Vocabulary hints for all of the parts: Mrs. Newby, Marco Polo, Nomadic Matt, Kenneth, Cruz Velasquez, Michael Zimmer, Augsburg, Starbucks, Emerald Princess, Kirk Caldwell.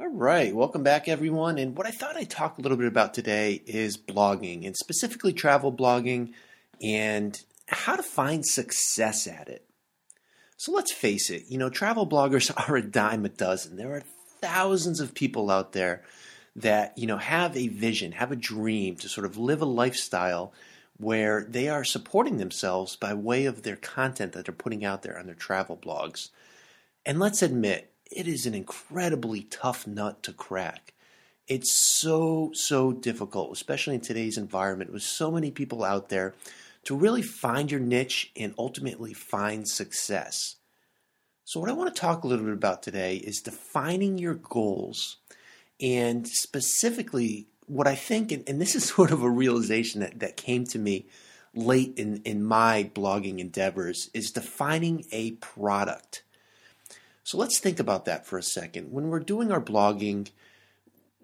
All right, welcome back everyone. And what I thought I'd talk a little bit about today is blogging, and specifically travel blogging and how to find success at it. So let's face it, travel bloggers are a dime a dozen. There are thousands of people out there that, have a vision, have a dream to sort of live a lifestyle where they are supporting themselves by way of their content that they're putting out there on their travel blogs. And let's admit, it is an incredibly tough nut to crack. It's so difficult, especially in today's environment with so many people out there, to really find your niche and ultimately find success. So what I want to talk a little bit about today is defining your goals, and specifically what I think, and this is sort of a realization that came to me late in my blogging endeavors, is defining a product. So let's think about that for a second. When we're doing our blogging,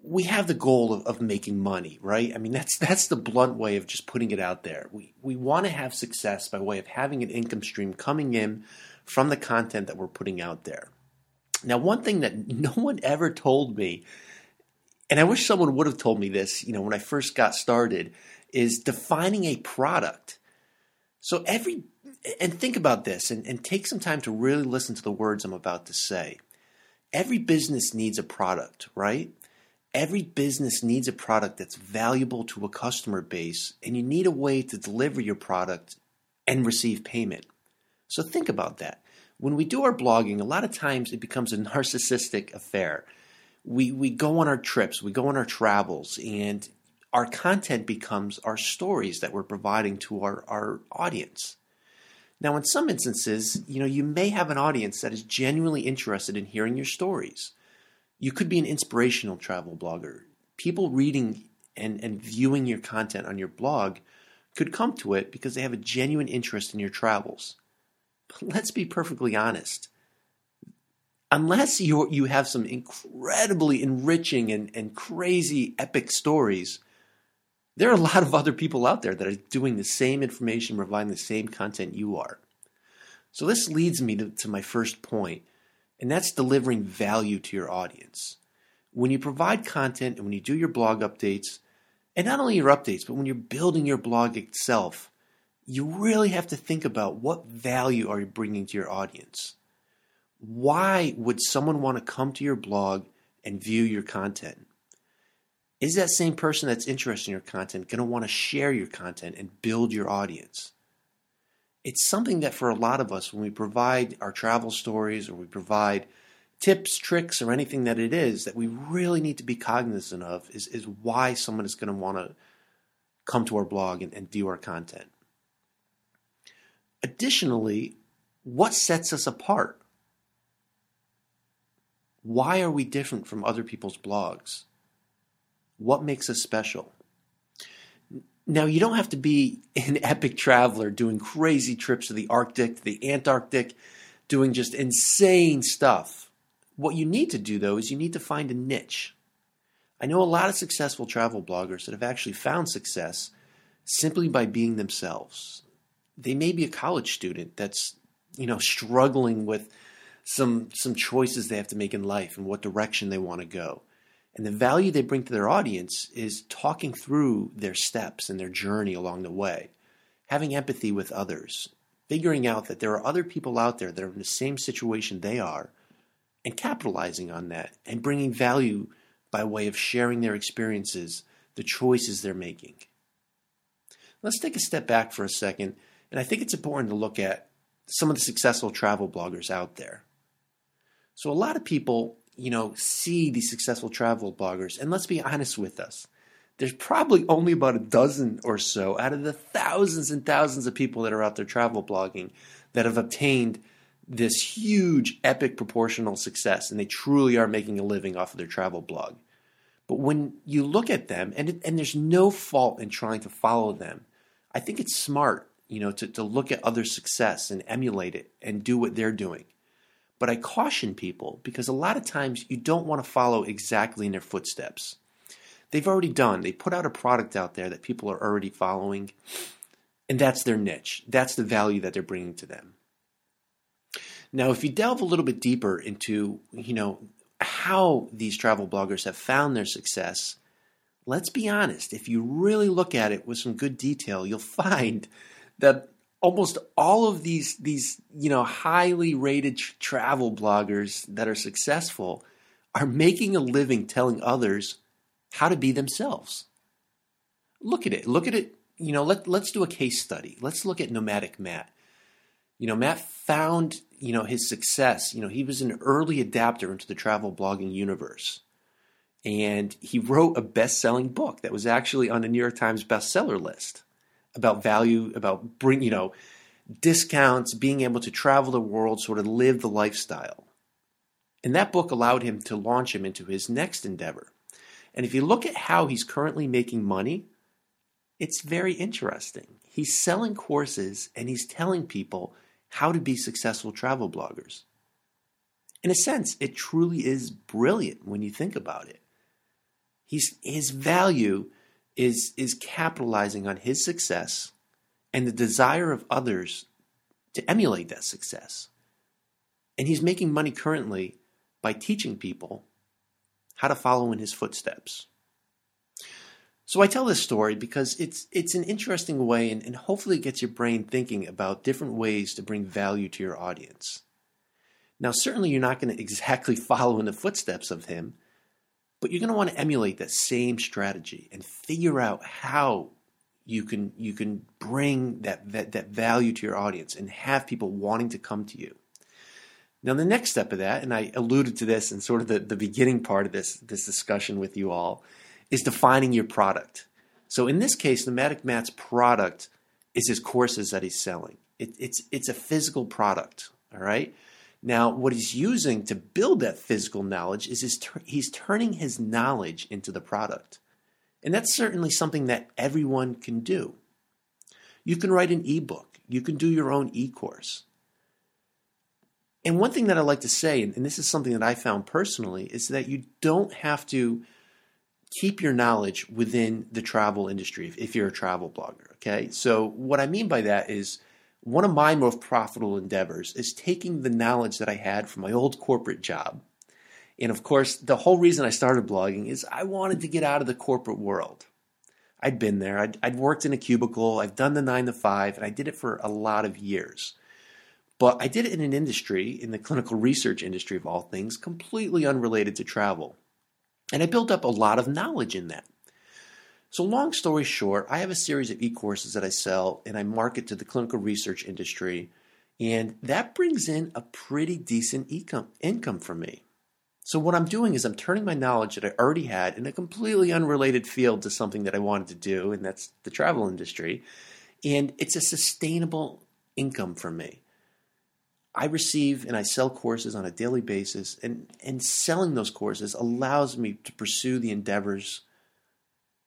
we have the goal of making money, right? I mean, that's the blunt way of just putting it out there. We want to have success by way of having an income stream coming in from the content that we're putting out there. Now, one thing that no one ever told me, and I wish someone would have told me this, when I first got started, is defining a product. So and think about this and take some time to really listen to the words I'm about to say. Every business needs a product, right? Every business needs a product that's valuable to a customer base, and you need a way to deliver your product and receive payment. So think about that. When we do our blogging, a lot of times it becomes a narcissistic affair. We go on our trips, we go on our travels, and our content becomes our stories that we're providing to our audience. Now, in some instances, you may have an audience that is genuinely interested in hearing your stories. You could be an inspirational travel blogger. People reading and viewing your content on your blog could come to it because they have a genuine interest in your travels. But let's be perfectly honest. Unless you have some incredibly enriching and crazy epic stories, there are a lot of other people out there that are doing the same information, providing the same content you are. So this leads me to my first point, and that's delivering value to your audience. When you provide content and when you do your blog updates, and not only your updates, but when you're building your blog itself, you really have to think about what value are you bringing to your audience. Why would someone want to come to your blog and view your content? Is that same person that's interested in your content going to want to share your content and build your audience? It's something that for a lot of us, when we provide our travel stories or we provide tips, tricks, or anything that it is that we really need to be cognizant of is why someone is going to want to come to our blog and view our content. Additionally, what sets us apart? Why are we different from other people's blogs? What makes us special? Now, you don't have to be an epic traveler doing crazy trips to the Arctic, to the Antarctic, doing just insane stuff. What you need to do, though, is you need to find a niche. I know a lot of successful travel bloggers that have actually found success simply by being themselves. They may be a college student that's, struggling with some choices they have to make in life and what direction they want to go. And the value they bring to their audience is talking through their steps and their journey along the way, having empathy with others, figuring out that there are other people out there that are in the same situation they are, and capitalizing on that and bringing value by way of sharing their experiences, the choices they're making. Let's take a step back for a second, and I think it's important to look at some of the successful travel bloggers out there. So a lot of people see these successful travel bloggers. And let's be honest with us. There's probably only about a dozen or so out of the thousands and thousands of people that are out there travel blogging that have obtained this huge, epic proportional success. And they truly are making a living off of their travel blog. But when you look at them, and there's no fault in trying to follow them, I think it's smart, to look at other success and emulate it and do what they're doing. But I caution people because a lot of times you don't want to follow exactly in their footsteps. They put out a product out there that people are already following, and that's their niche. That's the value that they're bringing to them. Now, if you delve a little bit deeper into, how these travel bloggers have found their success, let's be honest, if you really look at it with some good detail, you'll find that almost all of these highly rated travel bloggers that are successful are making a living telling others how to be themselves. Look at it. Let's do a case study. Let's look at Nomadic Matt. Matt found, his success. He was an early adapter into the travel blogging universe. And he wrote a best-selling book that was actually on the New York Times bestseller list about value, about discounts, being able to travel the world, sort of live the lifestyle. And that book allowed him to launch him into his next endeavor. And if you look at how he's currently making money, it's very interesting. He's selling courses and he's telling people how to be successful travel bloggers. In a sense, it truly is brilliant when you think about it. His value is capitalizing on his success and the desire of others to emulate that success. And he's making money currently by teaching people how to follow in his footsteps. So I tell this story because it's an interesting way and hopefully it gets your brain thinking about different ways to bring value to your audience. Now, certainly you're not going to exactly follow in the footsteps of him, but you're going to want to emulate that same strategy and figure out how you can bring that value to your audience and have people wanting to come to you. Now, the next step of that, and I alluded to this in sort of the beginning part of this discussion with you all, is defining your product. So in this case, Nomadic Matt's product is his courses that he's selling. It's a physical product, all right? Now, what he's using to build that physical knowledge is he's turning his knowledge into the product. And that's certainly something that everyone can do. You can write an ebook. You can do your own e-course. And one thing that I like to say, and this is something that I found personally, is that you don't have to keep your knowledge within the travel industry if you're a travel blogger, okay? So what I mean by that is one of my most profitable endeavors is taking the knowledge that I had from my old corporate job. And of course, the whole reason I started blogging is I wanted to get out of the corporate world. I'd been there. I'd worked in a cubicle. I've done the 9-to-5, and I did it for a lot of years. But I did it in an industry, in the clinical research industry of all things, completely unrelated to travel. And I built up a lot of knowledge in that. So long story short, I have a series of e-courses that I sell and I market to the clinical research industry. And that brings in a pretty decent income for me. So what I'm doing is I'm turning my knowledge that I already had in a completely unrelated field to something that I wanted to do, and that's the travel industry. And it's a sustainable income for me. I receive and I sell courses on a daily basis, and selling those courses allows me to pursue the endeavors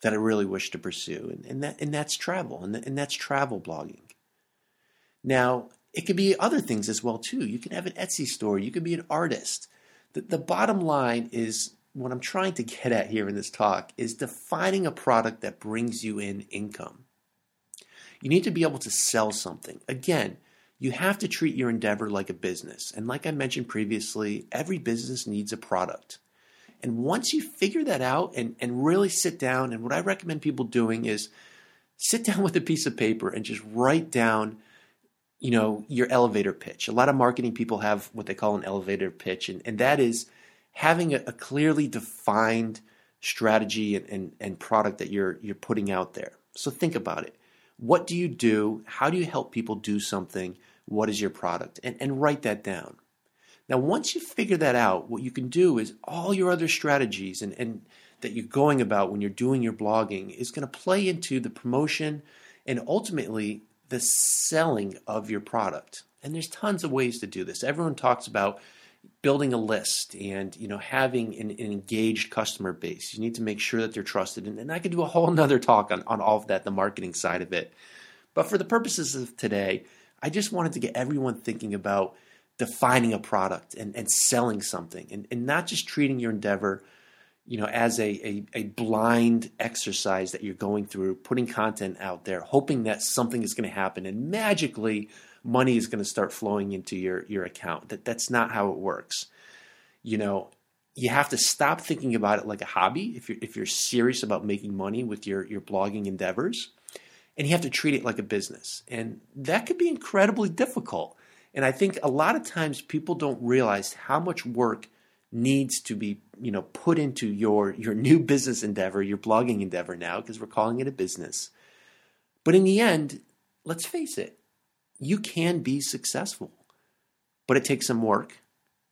that I really wish to pursue, and that's travel, and that's travel blogging. Now, it could be other things as well too. You can have an Etsy store. You could be an artist. The bottom line is what I'm trying to get at here in this talk is defining a product that brings you in income. You need to be able to sell something. Again, you have to treat your endeavor like a business. And like I mentioned previously, every business needs a product. And once you figure that out and really sit down, and what I recommend people doing is sit down with a piece of paper and just write down, your elevator pitch. A lot of marketing people have what they call an elevator pitch, and that is having a clearly defined strategy and product that you're putting out there. So think about it. What do you do? How do you help people do something? What is your product? And write that down. Now, once you figure that out, what you can do is all your other strategies and that you're going about when you're doing your blogging is going to play into the promotion and ultimately the selling of your product. And there's tons of ways to do this. Everyone talks about building a list and having an engaged customer base. You need to make sure that they're trusted. And I could do a whole nother talk on all of that, the marketing side of it. But for the purposes of today, I just wanted to get everyone thinking about defining a product and selling something and not just treating your endeavor as a blind exercise that you're going through, putting content out there, hoping that something is going to happen and magically money is going to start flowing into your account. That's not how it works. you have to stop thinking about it like a hobby if you're serious about making money with your blogging endeavors, and you have to treat it like a business. And that could be incredibly difficult. And I think a lot of times people don't realize how much work needs to be, put into your new business endeavor, your blogging endeavor now, because we're calling it a business. But in the end, let's face it, you can be successful, but it takes some work,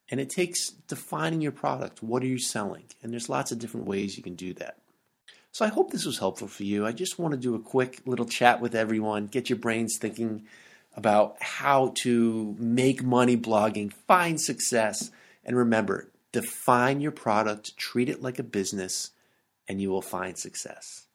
and it takes defining your product. What are you selling? And there's lots of different ways you can do that. So I hope this was helpful for you. I just want to do a quick little chat with everyone, get your brains thinking about how to make money blogging, find success, and remember, define your product, treat it like a business, and you will find success.